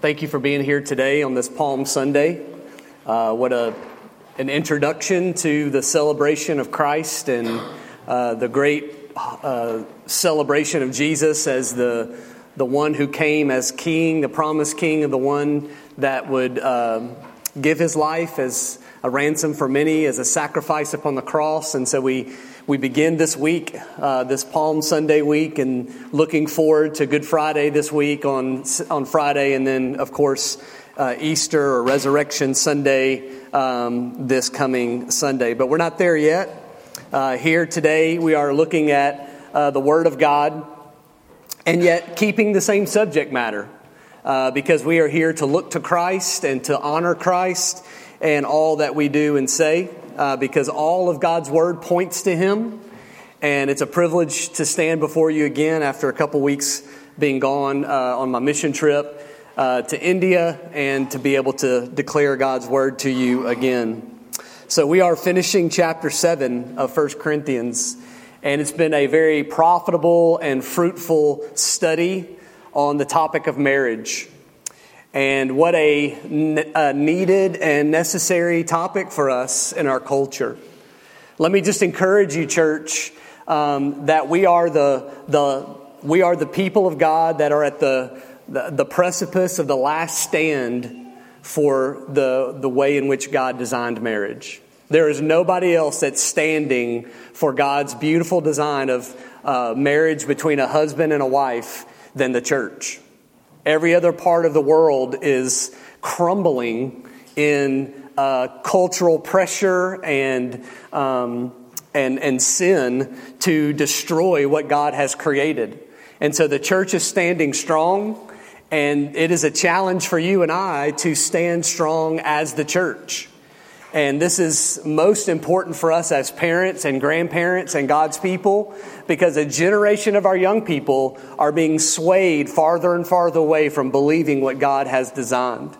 Thank you for being here today on this Palm Sunday. What an introduction to the celebration of Christ and the great celebration of Jesus as the one who came as King, the promised King, and the one that would give his life as a ransom for many, as a sacrifice upon the cross. And so we begin this week, this Palm Sunday week, and looking forward to Good Friday this week on Friday, and then, of course, Easter or Resurrection Sunday this coming Sunday. But we're not there yet. Here today, we are looking at the Word of God, and yet keeping the same subject matter, because we are here to look to Christ and to honor Christ and all that we do and say. Because all of God's Word points to Him, and it's a privilege to stand before you again after a couple weeks being gone on my mission trip to India, and to be able to declare God's Word to you again. So we are finishing chapter 7 of 1 Corinthians, and it's been a very profitable and fruitful study on the topic of marriage. And what a needed and necessary topic for us in our culture. Let me just encourage you, church, that we are the people of God that are at the precipice of the last stand for the way in which God designed marriage. There is nobody else that's standing for God's beautiful design of marriage between a husband and a wife than the church. Every other part of the world is crumbling in cultural pressure and sin to destroy what God has created. And so the church is standing strong, and it is a challenge for you and I to stand strong as the church. And this is most important for us as parents and grandparents and God's people, because a generation of our young people are being swayed farther and farther away from believing what God has designed.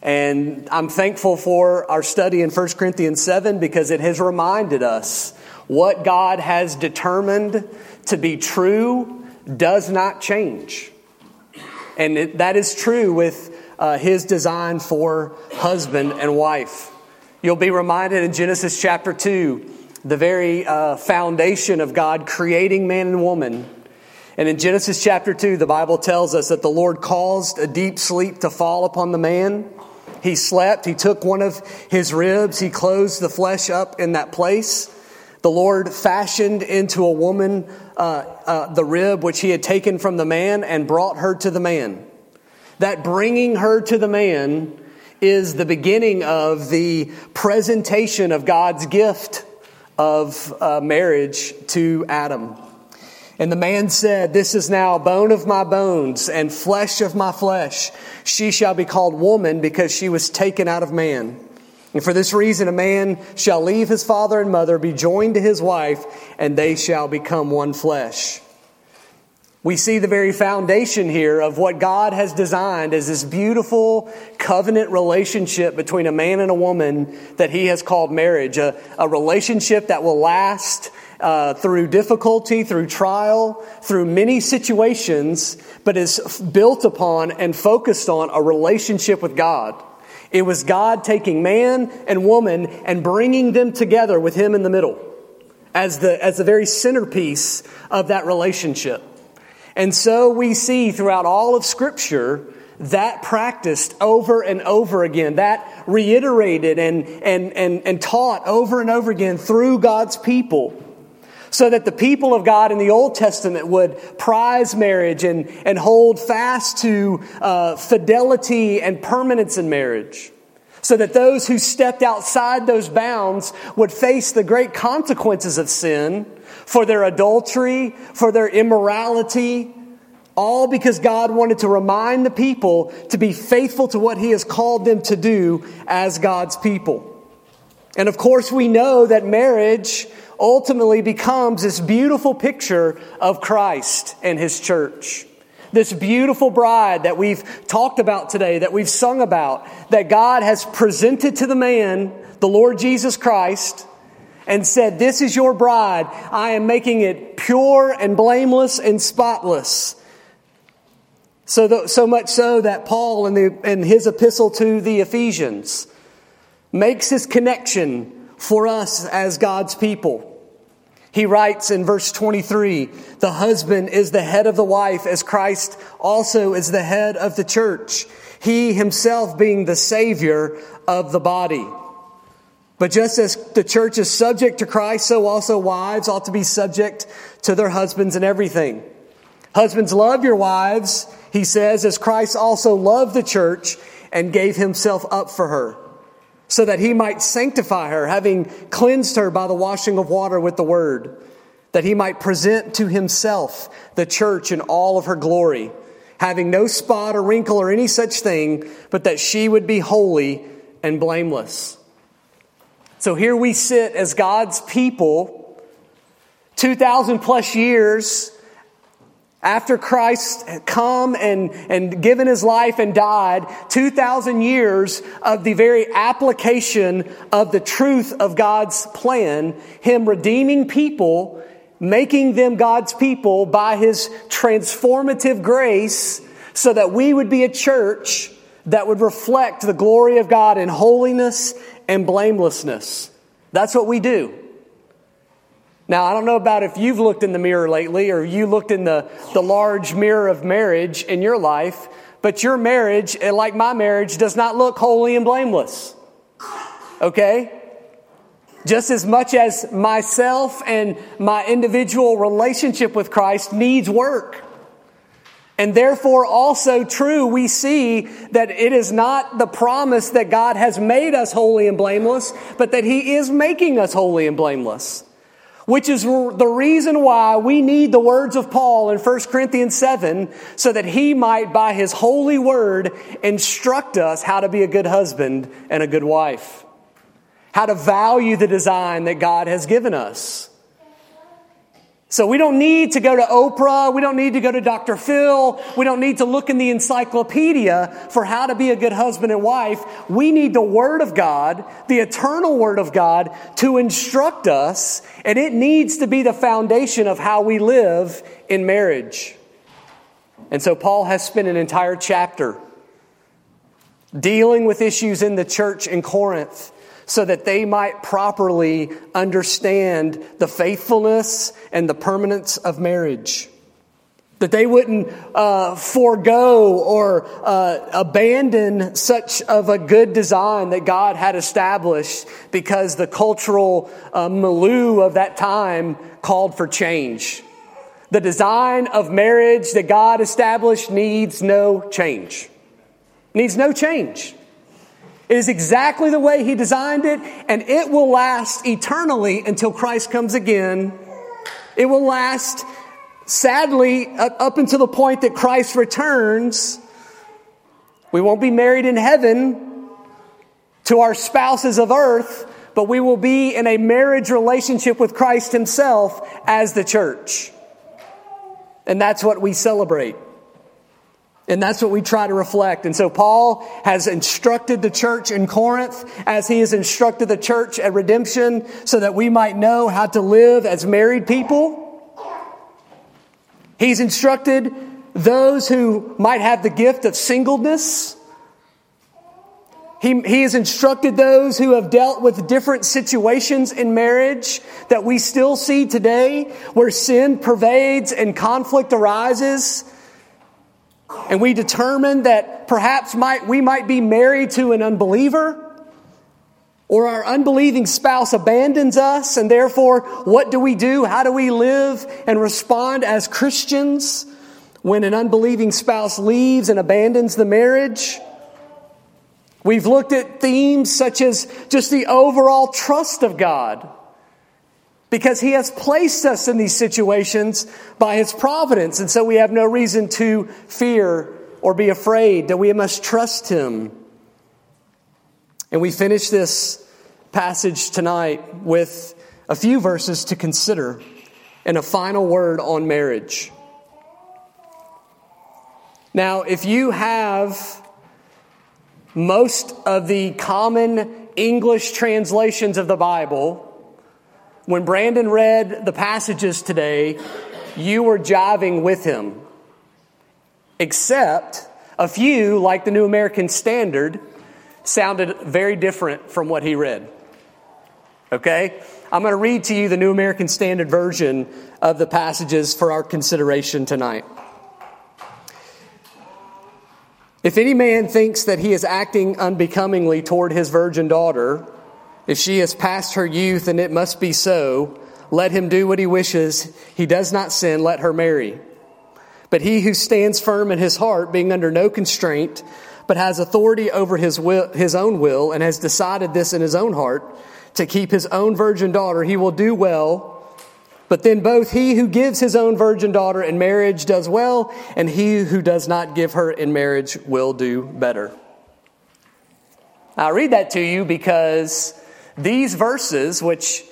And I'm thankful for our study in 1 Corinthians 7, because it has reminded us what God has determined to be true does not change. And that is true with His design for husband and wife. You'll be reminded in Genesis chapter 2, the very foundation of God creating man and woman. And in Genesis chapter 2, the Bible tells us that the Lord caused a deep sleep to fall upon the man. He slept. He took one of his ribs. He closed the flesh up in that place. The Lord fashioned into a woman the rib which He had taken from the man, and brought her to the man. That bringing her to the man is the beginning of the presentation of God's gift of marriage to Adam. And the man said, "This is now bone of my bones and flesh of my flesh. She shall be called woman, because she was taken out of man. And for this reason, a man shall leave his father and mother, be joined to his wife, and they shall become one flesh." We see the very foundation here of what God has designed as this beautiful covenant relationship between a man and a woman that He has called marriage. A relationship that will last through difficulty, through trial, through many situations, but is built upon and focused on a relationship with God. It was God taking man and woman and bringing them together with Him in the middle as the very centerpiece of that relationship. And so we see throughout all of Scripture that practiced over and over again, that reiterated and taught over and over again through God's people, so that the people of God in the Old Testament would prize marriage and hold fast to fidelity and permanence in marriage, so that those who stepped outside those bounds would face the great consequences of sin, for their adultery, for their immorality, all because God wanted to remind the people to be faithful to what He has called them to do as God's people. And of course, we know that marriage ultimately becomes this beautiful picture of Christ and His church. This beautiful bride that we've talked about today, that we've sung about, that God has presented to the man, the Lord Jesus Christ, and said, "This is your bride. I am making it pure and blameless and spotless." So much so that Paul in his epistle to the Ephesians makes his connection for us as God's people. He writes in verse 23, "The husband is the head of the wife, as Christ also is the head of the church, he himself being the Savior of the body. But just as the church is subject to Christ, so also wives ought to be subject to their husbands in everything. Husbands, love your wives," he says, "as Christ also loved the church and gave himself up for her, so that he might sanctify her, having cleansed her by the washing of water with the word, that he might present to himself the church in all of her glory, having no spot or wrinkle or any such thing, but that she would be holy and blameless." So here we sit as God's people, 2,000 plus years after Christ come and given his life and died, 2,000 years of the very application of the truth of God's plan, him redeeming people, making them God's people by his transformative grace, so that we would be a church that would reflect the glory of God in holiness and blamelessness. That's what we do. Now, I don't know about if you've looked in the mirror lately or you looked in the large mirror of marriage in your life, but your marriage, like my marriage, does not look holy and blameless. Okay? Just as much as myself and my individual relationship with Christ needs work. And therefore also true, we see that it is not the promise that God has made us holy and blameless, but that he is making us holy and blameless. Which is the reason why we need the words of Paul in 1 Corinthians 7, so that he might, by his holy word, instruct us how to be a good husband and a good wife. How to value the design that God has given us. So we don't need to go to Oprah. We don't need to go to Dr. Phil. We don't need to look in the encyclopedia for how to be a good husband and wife. We need the Word of God, the eternal Word of God, to instruct us. And it needs to be the foundation of how we live in marriage. And so Paul has spent an entire chapter dealing with issues in the church in Corinth, so that they might properly understand the faithfulness and the permanence of marriage. That they wouldn't forego or abandon such of a good design that God had established because the cultural milieu of that time called for change. The design of marriage that God established needs no change. Needs no change. It is exactly the way he designed it, and it will last eternally until Christ comes again. It will last, sadly, up until the point that Christ returns. We won't be married in heaven to our spouses of earth, but we will be in a marriage relationship with Christ himself as the church. And that's what we celebrate. And that's what we try to reflect. And so Paul has instructed the church in Corinth as he has instructed the church at Redemption, so that we might know how to live as married people. He's instructed those who might have the gift of singleness. He has instructed those who have dealt with different situations in marriage that we still see today, where sin pervades and conflict arises. And we determine that perhaps we might be married to an unbeliever, or our unbelieving spouse abandons us, and therefore, what do we do? How do we live and respond as Christians when an unbelieving spouse leaves and abandons the marriage? We've looked at themes such as just the overall trust of God, because he has placed us in these situations by his providence. And so we have no reason to fear or be afraid, that we must trust him. And we finish this passage tonight with a few verses to consider and a final word on marriage. Now, if you have most of the common English translations of the Bible, when Brandon read the passages today, you were jiving with him. except a few, like the New American Standard, sounded very different from what he read. Okay? I'm going to read to you the New American Standard version of the passages for our consideration tonight. If any man thinks that he is acting unbecomingly toward his virgin daughter, if she is past her youth, and it must be so, let him do what he wishes. He does not sin, let her marry. But he who stands firm in his heart, being under no constraint, but has authority over his own will, and has decided this in his own heart, to keep his own virgin daughter, he will do well. But then both he who gives his own virgin daughter in marriage does well, and he who does not give her in marriage will do better. I read that to you because these verses, which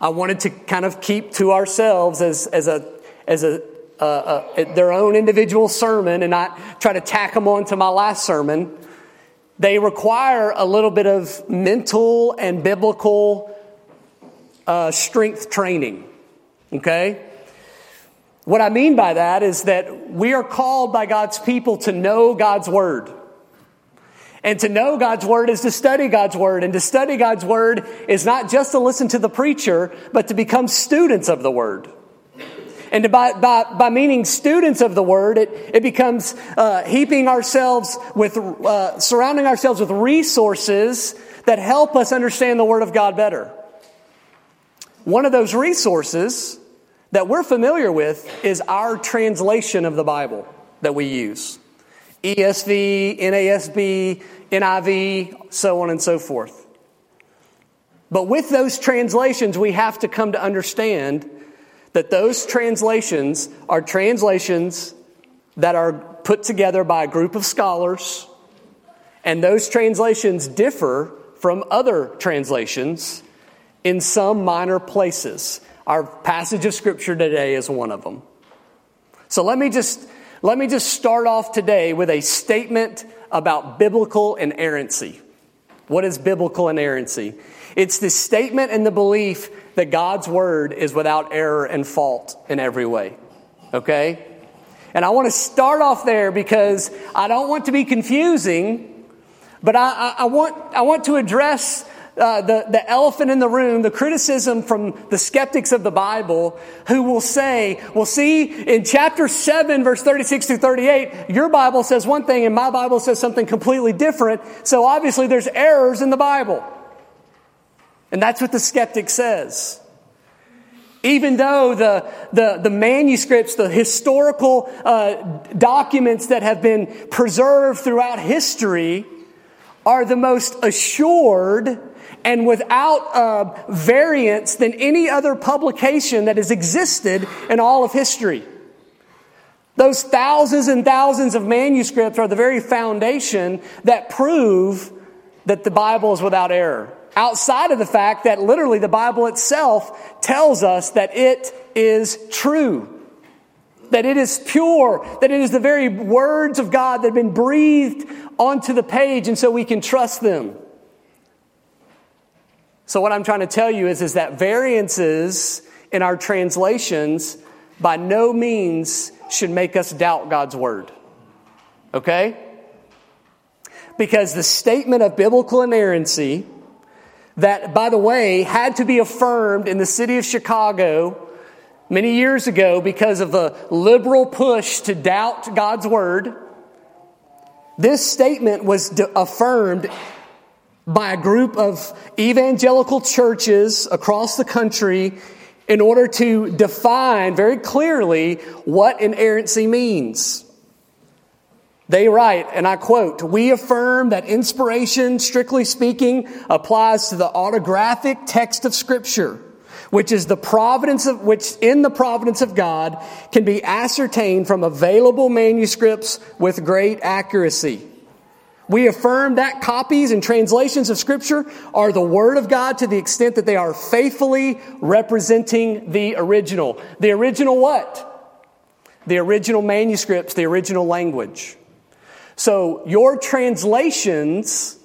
I wanted to kind of keep to ourselves as their own individual sermon and not try to tack them on to my last sermon, they require a little bit of mental and biblical strength training. Okay? What I mean by that is that we are called by God's people to know God's Word. And to know God's Word is to study God's Word. And to study God's Word is not just to listen to the preacher, but to become students of the Word. And by meaning students of the Word, it becomes heaping ourselves with, surrounding ourselves with resources that help us understand the Word of God better. One of those resources that we're familiar with is our translation of the Bible that we use. ESV, NASB, NIV, so on and so forth. But with those translations, we have to come to understand that those translations are translations that are put together by a group of scholars, and those translations differ from other translations in some minor places. Our passage of Scripture today is one of them. So let me just start off today with a statement about biblical inerrancy. What is biblical inerrancy? It's the statement and the belief that God's Word is without error and fault in every way. Okay? And I want to start off there because I don't want to be confusing, but I want to address the elephant in the room, the criticism from the skeptics of the Bible who will say, well, see, in chapter 7, verse 36 through 38, your Bible says one thing and my Bible says something completely different. So obviously there's errors in the Bible. And that's what the skeptic says. Even though the manuscripts, the historical documents that have been preserved throughout history are the most assured and without variance than any other publication that has existed in all of history. Those thousands and thousands of manuscripts are the very foundation that prove that the Bible is without error. Outside of the fact that literally the Bible itself tells us that it is true, that it is pure, that it is the very words of God that have been breathed onto the page, and so we can trust them. So what I'm trying to tell you is that variances in our translations by no means should make us doubt God's Word. Okay? Because the statement of biblical inerrancy that, by the way, had to be affirmed in the city of Chicago many years ago because of the liberal push to doubt God's Word, this statement was affirmed by a group of evangelical churches across the country in order to define very clearly what inerrancy means. They write, and I quote, "We affirm that inspiration, strictly speaking, applies to the autographic text of Scripture, which is the providence of which in the providence of God can be ascertained from available manuscripts with great accuracy. We affirm that copies and translations of Scripture are the Word of God to the extent that they are faithfully representing the original." The original what? The original manuscripts, the original language. So your translations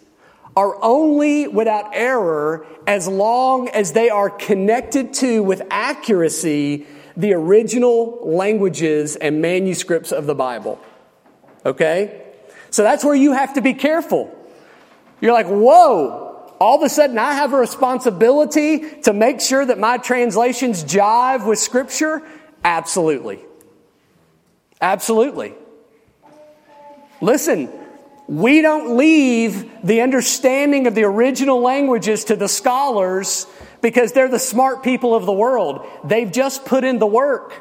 are only without error as long as they are connected to, with accuracy, the original languages and manuscripts of the Bible. Okay? So that's where you have to be careful. You're like, whoa. All of a sudden, I have a responsibility to make sure that my translations jive with Scripture? Absolutely. Absolutely. Listen, we don't leave the understanding of the original languages to the scholars because they're the smart people of the world. They've just put in the work.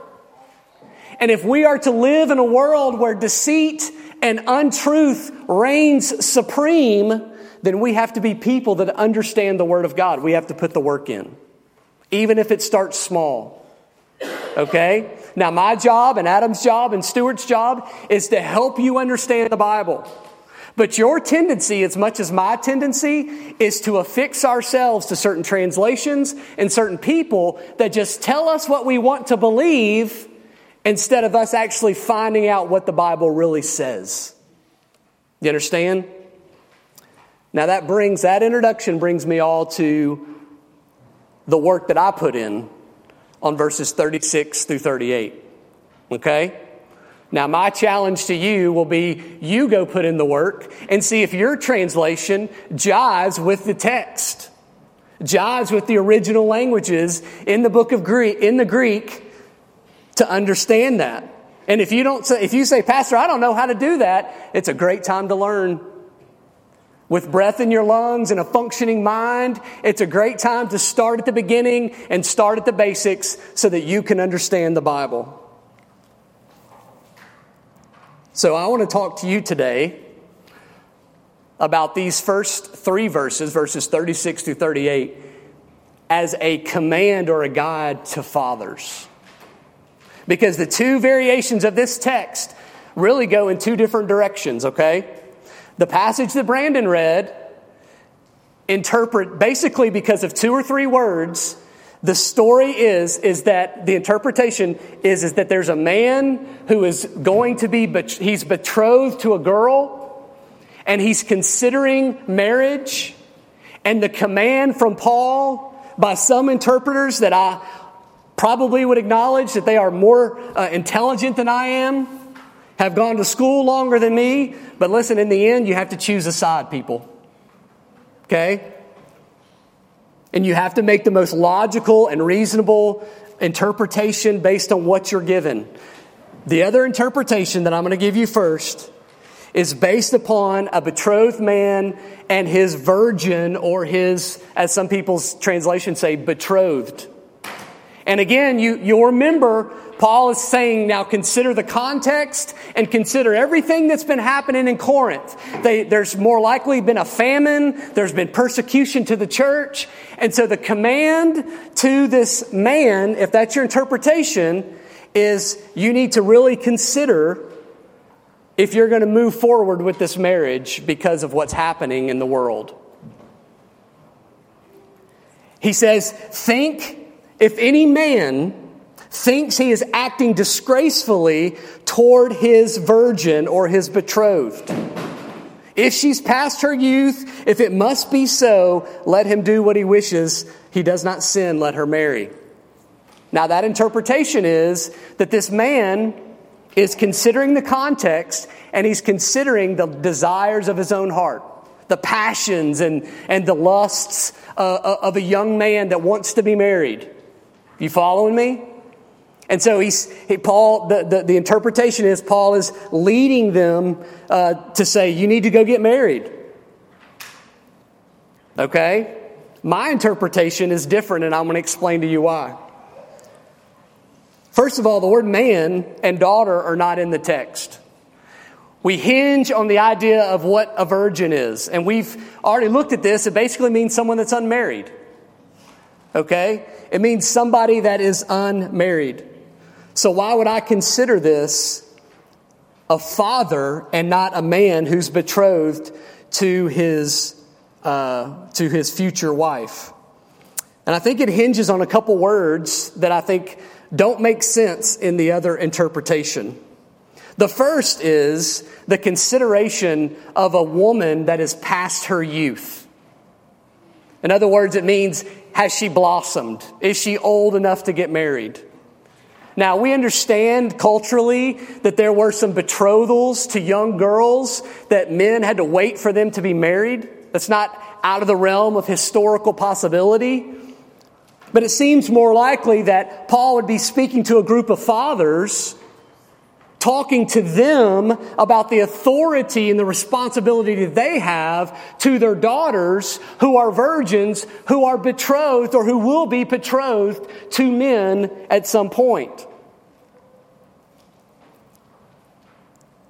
And if we are to live in a world where deceit and untruth reigns supreme, then we have to be people that understand the Word of God. We have to put the work in, even if it starts small. Okay? Now, my job and Adam's job and Stuart's job is to help you understand the Bible. But your tendency, as much as my tendency, is to affix ourselves to certain translations and certain people that just tell us what we want to believe instead of us actually finding out what the Bible really says. You understand? Now that introduction brings me all to the work that I put in on verses 36 through 38. Okay? Now my challenge to you will be you go put in the work and see if your translation jives with the text, jives with the original languages in the book of Greek, in the Greek, to understand that. And if you say, Pastor, I don't know how to do that, it's a great time to learn. With breath in your lungs and a functioning mind, it's a great time to start at the beginning and start at the basics so that you can understand the Bible. So I want to talk to you today about these first three verses, verses 36 through 38, as a command or a guide to fathers. Because the two variations of this text really go in two different directions, okay? The passage that Brandon read interpret basically because of two or three words. The story is that the interpretation is that there's a man who is going to be, he's betrothed to a girl and he's considering marriage. And the command from Paul by some interpreters that I probably would acknowledge that they are more intelligent than I am, have gone to school longer than me, but listen, in the end, you have to choose a side, people. Okay? And you have to make the most logical and reasonable interpretation based on what you're given. The other interpretation that I'm going to give you first is based upon a betrothed man and his virgin, or his, as some people's translations say, betrothed. And again, you'll remember Paul is saying, now consider the context and consider everything that's been happening in Corinth. There's more likely been a famine. There's been persecution to the church. And so the command to this man, if that's your interpretation, is you need to really consider if you're going to move forward with this marriage because of what's happening in the world. He says, think if any man thinks he is acting disgracefully toward his virgin or his betrothed. If she's past her youth, if it must be so, let him do what he wishes. He does not sin, let her marry. Now that interpretation is that this man is considering the context and he's considering the desires of his own heart, the passions and the lusts of a young man that wants to be married. You following me? And so the interpretation is Paul is leading them to say, you need to go get married. Okay? My interpretation is different, and I'm going to explain to you why. First of all, the word man and daughter are not in the text. We hinge on the idea of what a virgin is. And we've already looked at this. It basically means someone that's unmarried. Okay? It means somebody that is unmarried. So why would I consider this a father and not a man who's betrothed to his future wife? And I think it hinges on a couple words that I think don't make sense in the other interpretation. The first is the consideration of a woman that is past her youth. In other words, it means, has she blossomed? Is she old enough to get married? Now, we understand culturally that there were some betrothals to young girls that men had to wait for them to be married. That's not out of the realm of historical possibility. But it seems more likely that Paul would be speaking to a group of fathers, talking to them about the authority and the responsibility that they have to their daughters who are virgins, who are betrothed or who will be betrothed to men at some point.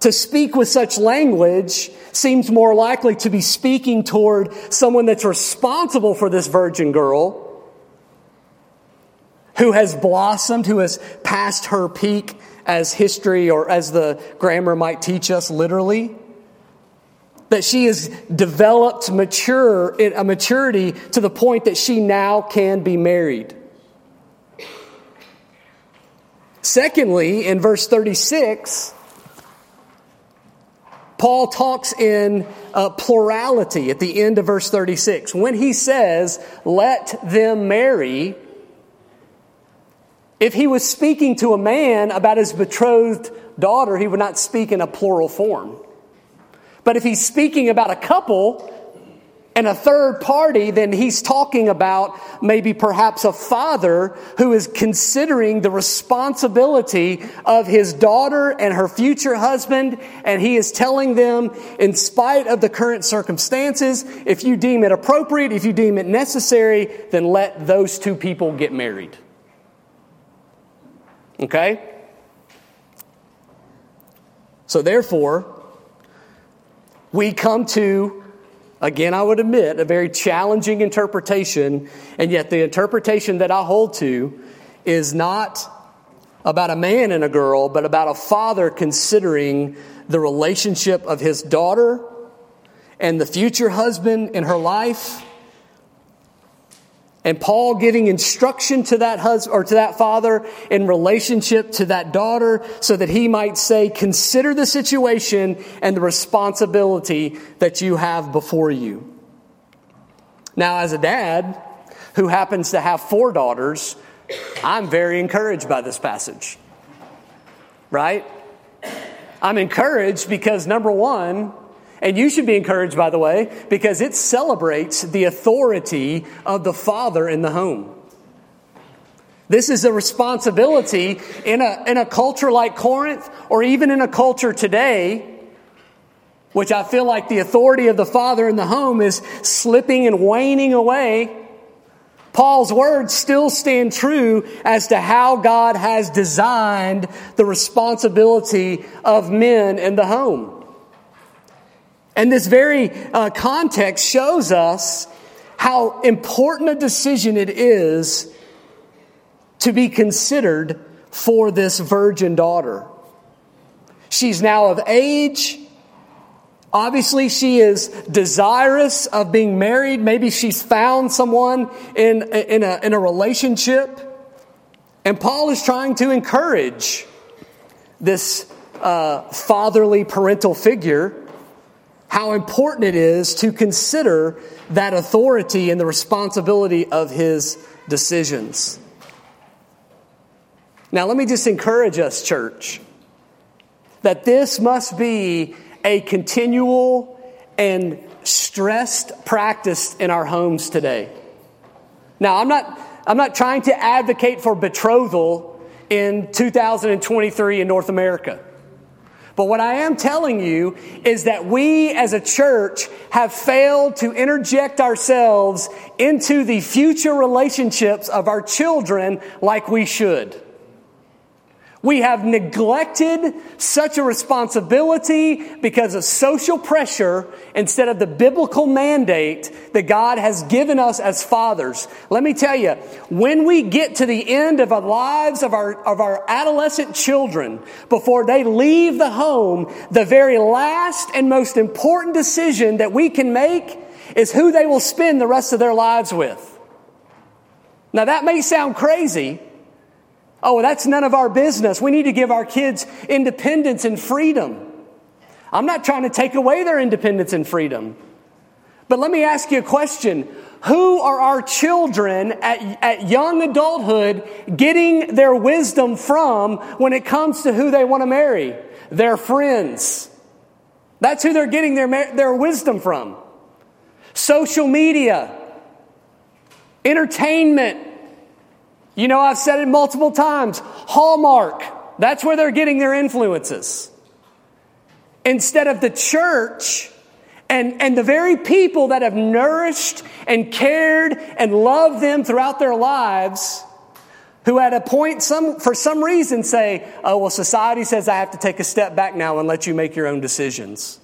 To speak with such language seems more likely to be speaking toward someone that's responsible for this virgin girl, who has blossomed, who has passed her peak, as history or as the grammar might teach us literally. That she has developed a maturity to the point that she now can be married. Secondly, in verse 36, Paul talks in plurality at the end of verse 36. When he says, "Let them marry," if he was speaking to a man about his betrothed daughter, he would not speak in a plural form. But if he's speaking about a couple and a third party, then he's talking about maybe perhaps a father who is considering the responsibility of his daughter and her future husband, and he is telling them, in spite of the current circumstances, if you deem it appropriate, if you deem it necessary, then let those two people get married. Okay? So therefore, we come to, again, I would admit, a very challenging interpretation, and yet the interpretation that I hold to is not about a man and a girl, but about a father considering the relationship of his daughter and the future husband in her life. And Paul giving instruction to that husband or to that father in relationship to that daughter so that he might say, consider the situation and the responsibility that you have before you. Now, as a dad who happens to have 4 daughters, I'm very encouraged by this passage. Right? I'm encouraged because, number one, and you should be encouraged, by the way, because it celebrates the authority of the father in the home. This is a responsibility in a culture like Corinth, or even in a culture today, which I feel like the authority of the father in the home is slipping and waning away. Paul's words still stand true as to how God has designed the responsibility of men in the home. And this very context shows us how important a decision it is to be considered for this virgin daughter. She's now of age. Obviously, she is desirous of being married. Maybe she's found someone in a relationship. And Paul is trying to encourage this fatherly parental figure, how important it is to consider that authority and the responsibility of his decisions. Now, let me just encourage us, church, that this must be a continual and stressed practice in our homes today. Now, I'm not trying to advocate for betrothal in 2023 in North America. But what I am telling you is that we as a church have failed to interject ourselves into the future relationships of our children like we should. We have neglected such a responsibility because of social pressure instead of the biblical mandate that God has given us as fathers. Let me tell you, when we get to the end of the lives of our adolescent children, before they leave the home, the very last and most important decision that we can make is who they will spend the rest of their lives with. Now, that may sound crazy. Oh, that's none of our business. We need to give our kids independence and freedom. I'm not trying to take away their independence and freedom. But let me ask you a question. Who are our children at young adulthood getting their wisdom from when it comes to who they want to marry? Their friends. That's who they're getting their wisdom from. Social media. Entertainment. You know, I've said it multiple times. Hallmark. That's where they're getting their influences. Instead of the church and the very people that have nourished and cared and loved them throughout their lives, who at a point for some reason say, oh, well, society says I have to take a step back now and let you make your own decisions.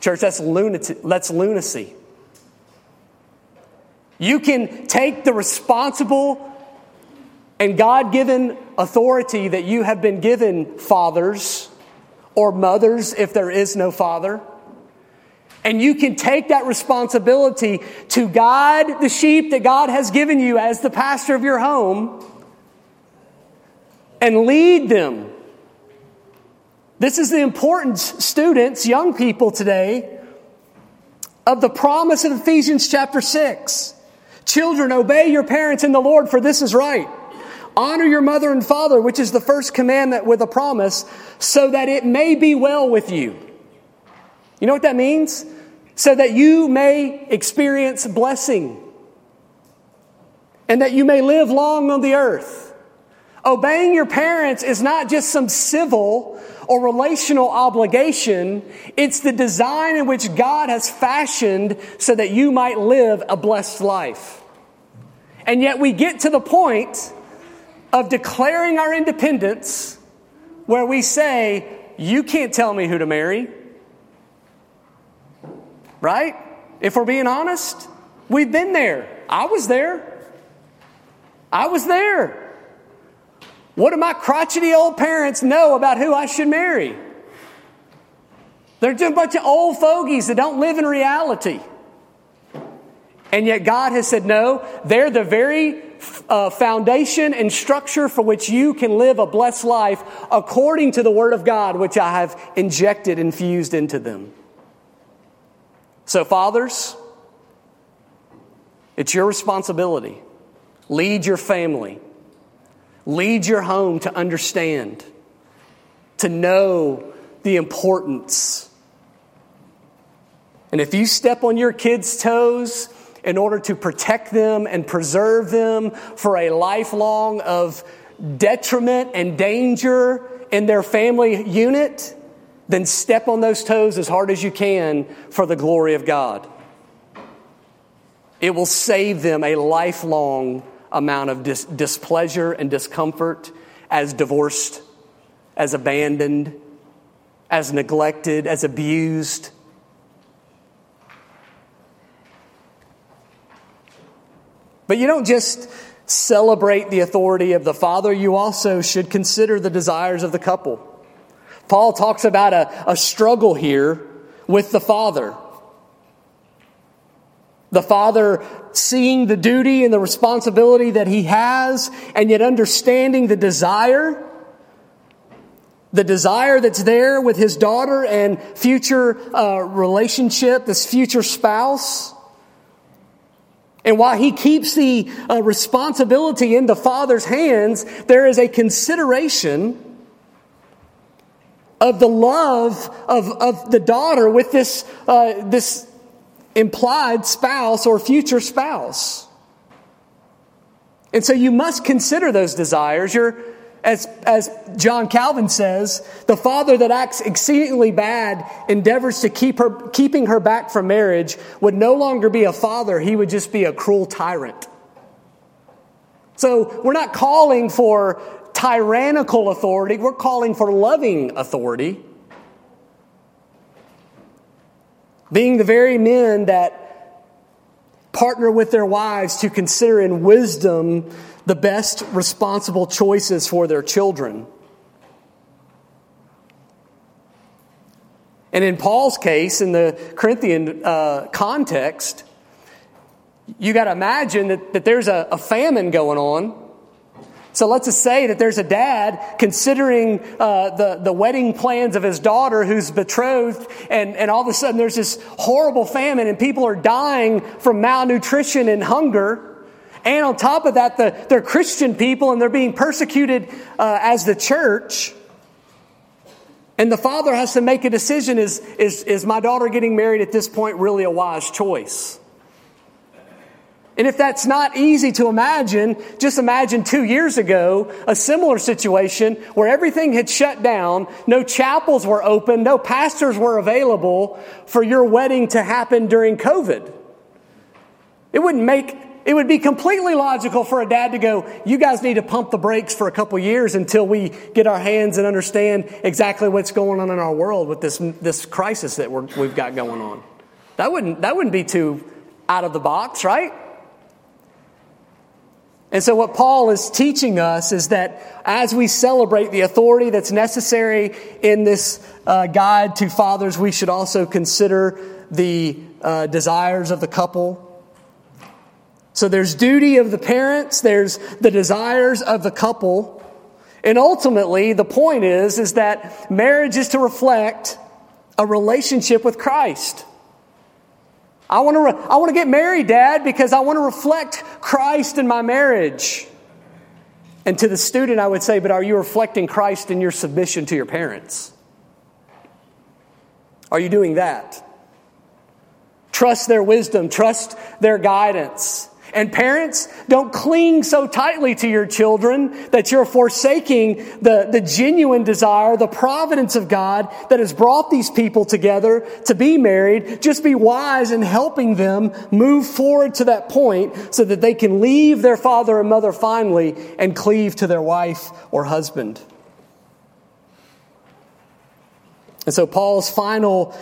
Church, that's lunacy. That's lunacy. You can take the responsible and God-given authority that you have been given, fathers or mothers if there is no father, and you can take that responsibility to guide the sheep that God has given you as the pastor of your home and lead them. This is the importance, students, young people today, of the promise of Ephesians chapter 6. Children, obey your parents in the Lord, for this is right. Honor your mother and father, which is the first commandment with a promise, so that it may be well with you. You know what that means? So that you may experience blessing and that you may live long on the earth. Obeying your parents is not just some civil or relational obligation. It's the design in which God has fashioned so that you might live a blessed life. And yet we get to the point of declaring our independence where we say, you can't tell me who to marry. Right? If we're being honest, we've been there. I was there. What do my crotchety old parents know about who I should marry? They're just a bunch of old fogies that don't live in reality. And yet God has said, no, they're the very foundation and structure for which you can live a blessed life according to the Word of God, which I have injected, infused into them. So fathers, it's your responsibility. Lead your family. Lead your home to understand, to know the importance. And if you step on your kids' toes in order to protect them and preserve them for a lifelong of detriment and danger in their family unit, then step on those toes as hard as you can for the glory of God. It will save them a lifelong amount of displeasure and discomfort as divorced, as abandoned, as neglected, as abused. But you don't just celebrate the authority of the father, you also should consider the desires of the couple. Paul talks about a struggle here with the father. The father seeing the duty and the responsibility that he has, and yet understanding the desire that's there with his daughter and future relationship, this future spouse. And while he keeps the responsibility in the father's hands, there is a consideration of the love of the daughter with this this implied spouse or future spouse. And so you must consider those desires. As John Calvin says, the father that acts exceedingly bad endeavors to keeping her back from marriage would no longer be a father, he would just be a cruel tyrant. So we're not calling for tyrannical authority, we're calling for loving authority. Being the very men that partner with their wives to consider in wisdom the best responsible choices for their children. And in Paul's case, in the Corinthian context, you got to imagine that there's a famine going on. So let's just say that there's a dad considering the wedding plans of his daughter who's betrothed, and all of a sudden there's this horrible famine and people are dying from malnutrition and hunger. And on top of that, they're Christian people and they're being persecuted as the church. And the father has to make a decision, is my daughter getting married at this point really a wise choice? And if that's not easy to imagine, just imagine 2 years ago, a similar situation where everything had shut down, no chapels were open, no pastors were available for your wedding to happen during COVID. It would be completely logical for a dad to go, you guys need to pump the brakes for a couple years until we get our hands and understand exactly what's going on in our world with this crisis that we've got going on. That wouldn't be too out of the box, right? And so what Paul is teaching us is that as we celebrate the authority that's necessary in this guide to fathers, we should also consider the desires of the couple. So there's duty of the parents, there's the desires of the couple, and ultimately the point is that marriage is to reflect a relationship with Christ. I want to get married, Dad, because I want to reflect Christ in my marriage. And to the student, I would say, but are you reflecting Christ in your submission to your parents? Are you doing that? Trust their wisdom, trust their guidance. And parents, don't cling so tightly to your children that you're forsaking the genuine desire, the providence of God that has brought these people together to be married. Just be wise in helping them move forward to that point so that they can leave their father and mother finally and cleave to their wife or husband. And so Paul's final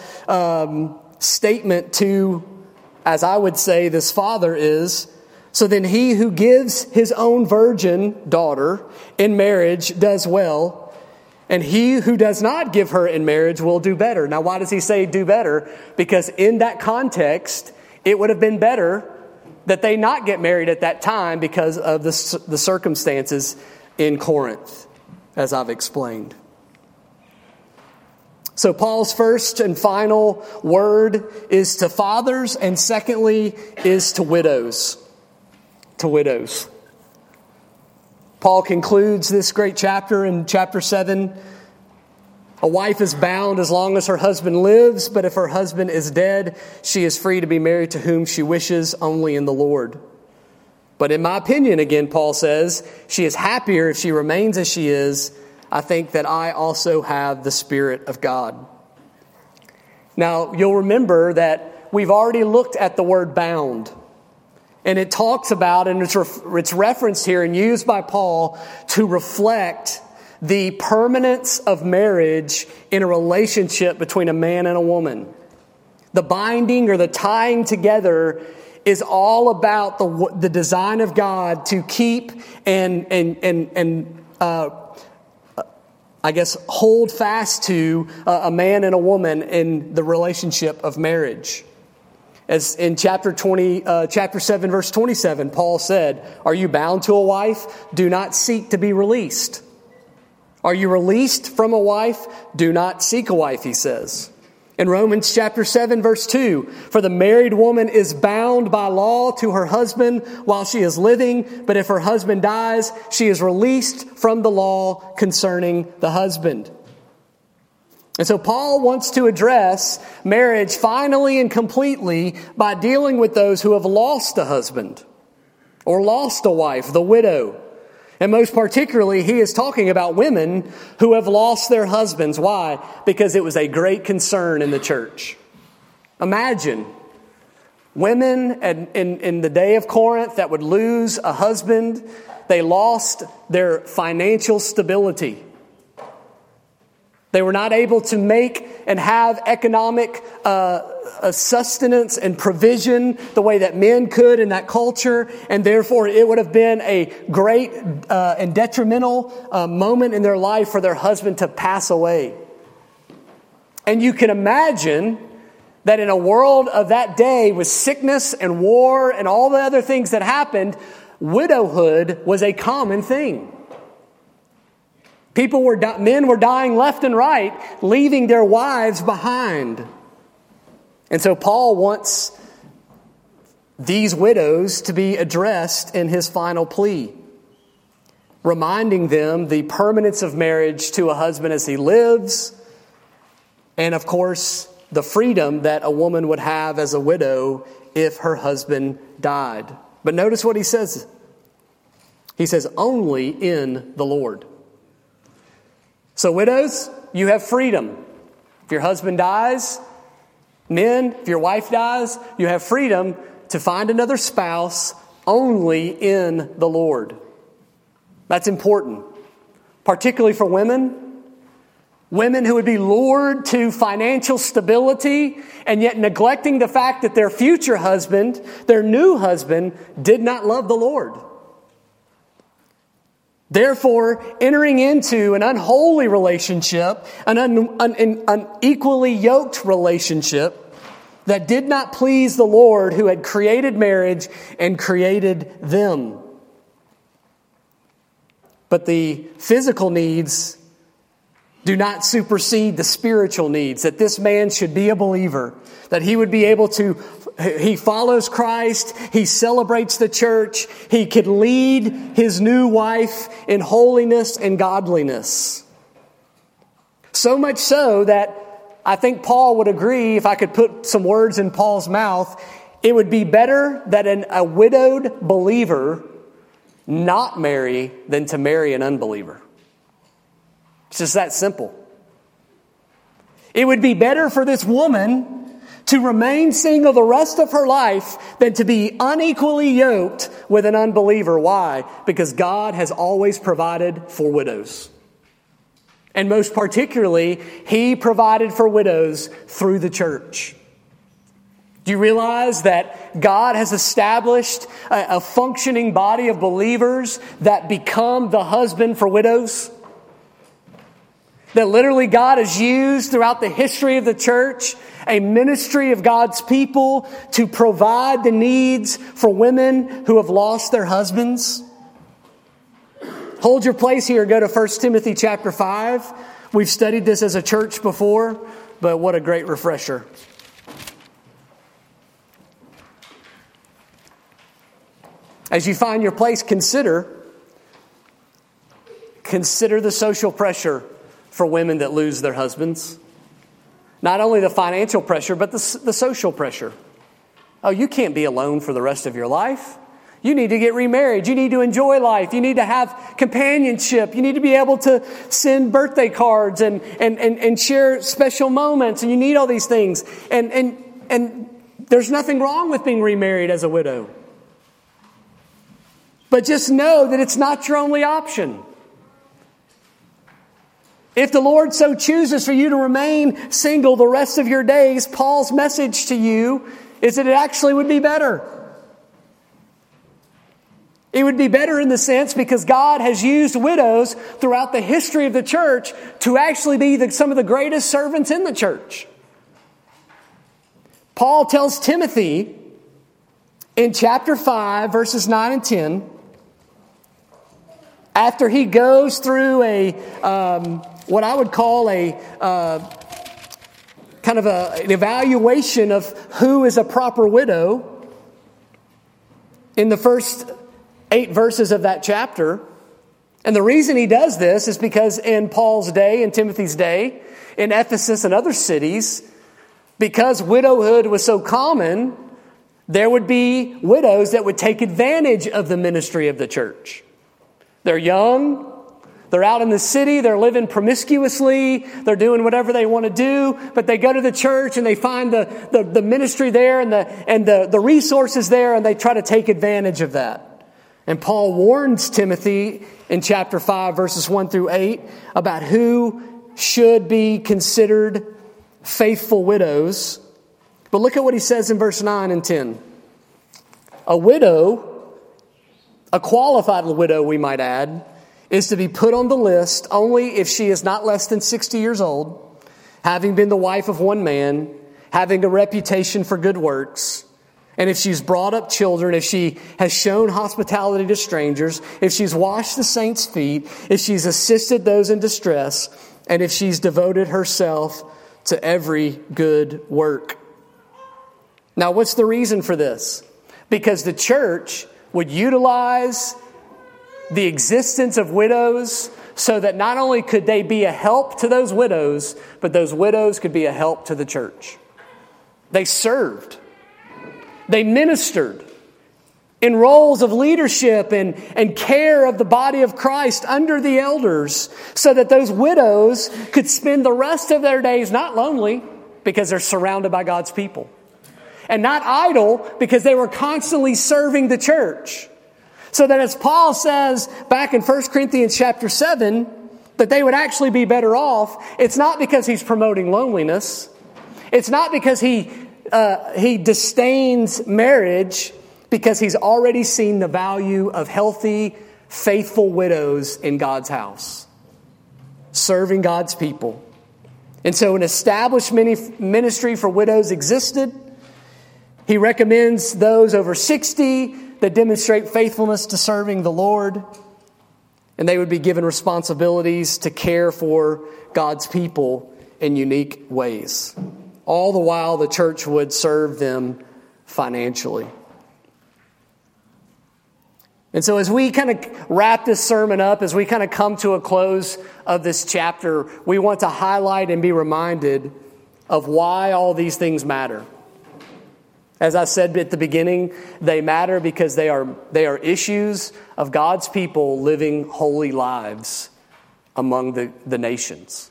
statement to, as I would say, this father is, so then he who gives his own virgin daughter in marriage does well, and he who does not give her in marriage will do better. Now, why does he say do better? Because in that context, it would have been better that they not get married at that time because of the circumstances in Corinth, as I've explained. So Paul's first and final word is to fathers, and secondly is to widows. To widows. Paul concludes this great chapter in chapter 7. A wife is bound as long as her husband lives, but if her husband is dead, she is free to be married to whom she wishes, only in the Lord. But in my opinion, again, Paul says, she is happier if she remains as she is. I think that I also have the Spirit of God. Now, you'll remember that we've already looked at the word bound. And it talks about, and it's referenced here and used by Paul to reflect the permanence of marriage in a relationship between a man and a woman. The binding or the tying together is all about the design of God to keep and hold fast to a man and a woman in the relationship of marriage. As in chapter 7, verse 27, Paul said, are you bound to a wife? Do not seek to be released. Are you released from a wife? Do not seek a wife, he says. In Romans chapter 7, verse 2, for the married woman is bound by law to her husband while she is living, but if her husband dies, she is released from the law concerning the husband. And so Paul wants to address marriage finally and completely by dealing with those who have lost a husband or lost a wife, the widow. And most particularly, he is talking about women who have lost their husbands. Why? Because it was a great concern in the church. Imagine women in the day of Corinth that would lose a husband. They lost their financial stability. They were not able to make and have economic sustenance and provision the way that men could in that culture. And therefore, it would have been a great and detrimental moment in their life for their husband to pass away. And you can imagine that in a world of that day with sickness and war and all the other things that happened, widowhood was a common thing. Men were dying left and right, leaving their wives behind. And so Paul wants these widows to be addressed in his final plea, reminding them the permanence of marriage to a husband as he lives, and of course, the freedom that a woman would have as a widow if her husband died. But notice what he says. He says, only in the Lord. So widows, you have freedom. If your husband dies, men, if your wife dies, you have freedom to find another spouse only in the Lord. That's important, particularly for women. Women who would be lured to financial stability and yet neglecting the fact that their future husband, their new husband, did not love the Lord. Therefore, entering into an unholy relationship, an unequally yoked relationship that did not please the Lord who had created marriage and created them. But the physical needs do not supersede the spiritual needs, that this man should be a believer, that he would be able to, he follows Christ, he celebrates the church, he could lead his new wife in holiness and godliness. So much so that I think Paul would agree, if I could put some words in Paul's mouth, it would be better that a widowed believer not marry than to marry an unbeliever. It's just that simple. It would be better for this woman to remain single the rest of her life than to be unequally yoked with an unbeliever. Why? Because God has always provided for widows. And most particularly, He provided for widows through the church. Do you realize that God has established a functioning body of believers that become the husband for widows? That literally God has used throughout the history of the church a ministry of God's people to provide the needs for women who have lost their husbands? Hold your place here. Go to 1 Timothy chapter 5. We've studied this as a church before, but what a great refresher. 1 As you find your place, consider the social pressure for women that lose their husbands. Not only the financial pressure, but the social pressure. Oh, you can't be alone for the rest of your life. You need to get remarried. You need to enjoy life. You need to have companionship. You need to be able to send birthday cards and share special moments. And you need all these things. And there's nothing wrong with being remarried as a widow. But just know that it's not your only option. If the Lord so chooses for you to remain single the rest of your days, Paul's message to you is that it actually would be better. It would be better in the sense because God has used widows throughout the history of the church to actually be some of the greatest servants in the church. Paul tells Timothy in chapter 5, verses 9 and 10, after he goes through what I would call an evaluation of who is a proper widow, in the first 8 verses of that chapter. And the reason he does this is because in Paul's day, in Timothy's day, in Ephesus and other cities, because widowhood was so common, there would be widows that would take advantage of the ministry of the church. They're young. They're out in the city. They're living promiscuously. They're doing whatever they want to do. But they go to the church and they find the ministry there and the resources there, and they try to take advantage of that. And Paul warns Timothy in chapter 5, verses 1 through 8 about who should be considered faithful widows. But look at what he says in verse 9 and 10. A widow, a qualified widow, we might add, is to be put on the list only if she is not less than 60 years old, having been the wife of one man, having a reputation for good works, And if she's brought up children, if she has shown hospitality to strangers, if she's washed the saints' feet, if she's assisted those in distress, and if she's devoted herself to every good work. Now, what's the reason for this? Because the church would utilize the existence of widows so that not only could they be a help to those widows, but those widows could be a help to the church. They served. They ministered in roles of leadership and care of the body of Christ under the elders so that those widows could spend the rest of their days not lonely because they're surrounded by God's people, and not idle because they were constantly serving the church. So that as Paul says back in 1 Corinthians chapter 7, that they would actually be better off, it's not because he's promoting loneliness. It's not because he disdains marriage, because he's already seen the value of healthy, faithful widows in God's house, serving God's people. And so an established ministry for widows existed. He recommends those over 60 that demonstrate faithfulness to serving the Lord, and they would be given responsibilities to care for God's people in unique ways. All the while, the church would serve them financially. And so as we kind of wrap this sermon up, as we kind of come to a close of this chapter, we want to highlight and be reminded of why all these things matter. As I said at the beginning, they matter because they are issues of God's people living holy lives among the nations.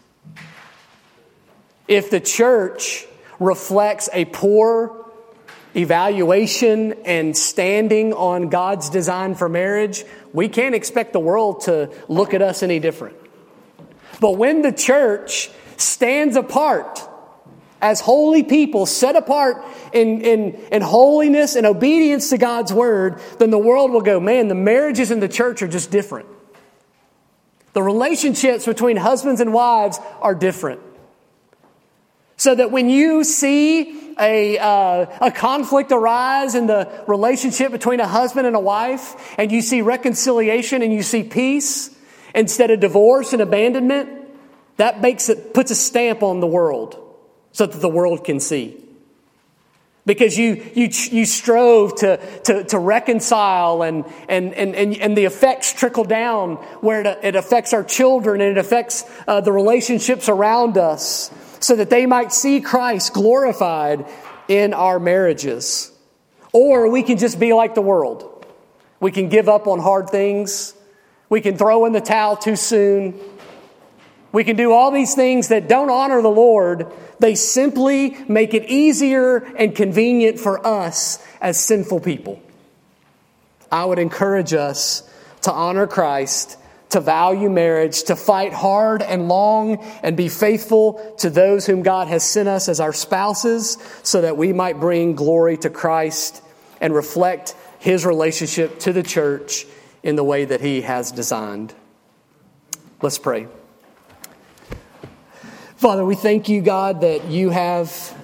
If the church reflects a poor evaluation and standing on God's design for marriage, we can't expect the world to look at us any different. But when the church stands apart as holy people, set apart in holiness and obedience to God's word, then the world will go, man, the marriages in the church are just different. The relationships between husbands and wives are different. So that when you see a conflict arise in the relationship between a husband and a wife, and you see reconciliation and you see peace instead of divorce and abandonment, that puts a stamp on the world so that the world can see. Because you strove to reconcile and the effects trickle down where it affects our children and it affects the relationships around us, so that they might see Christ glorified in our marriages. Or we can just be like the world. We can give up on hard things. We can throw in the towel too soon. We can do all these things that don't honor the Lord. They simply make it easier and convenient for us as sinful people. I would encourage us to honor Christ, to value marriage, to fight hard and long and be faithful to those whom God has sent us as our spouses, so that we might bring glory to Christ and reflect His relationship to the church in the way that He has designed. Let's pray. Father, we thank you, God, that you have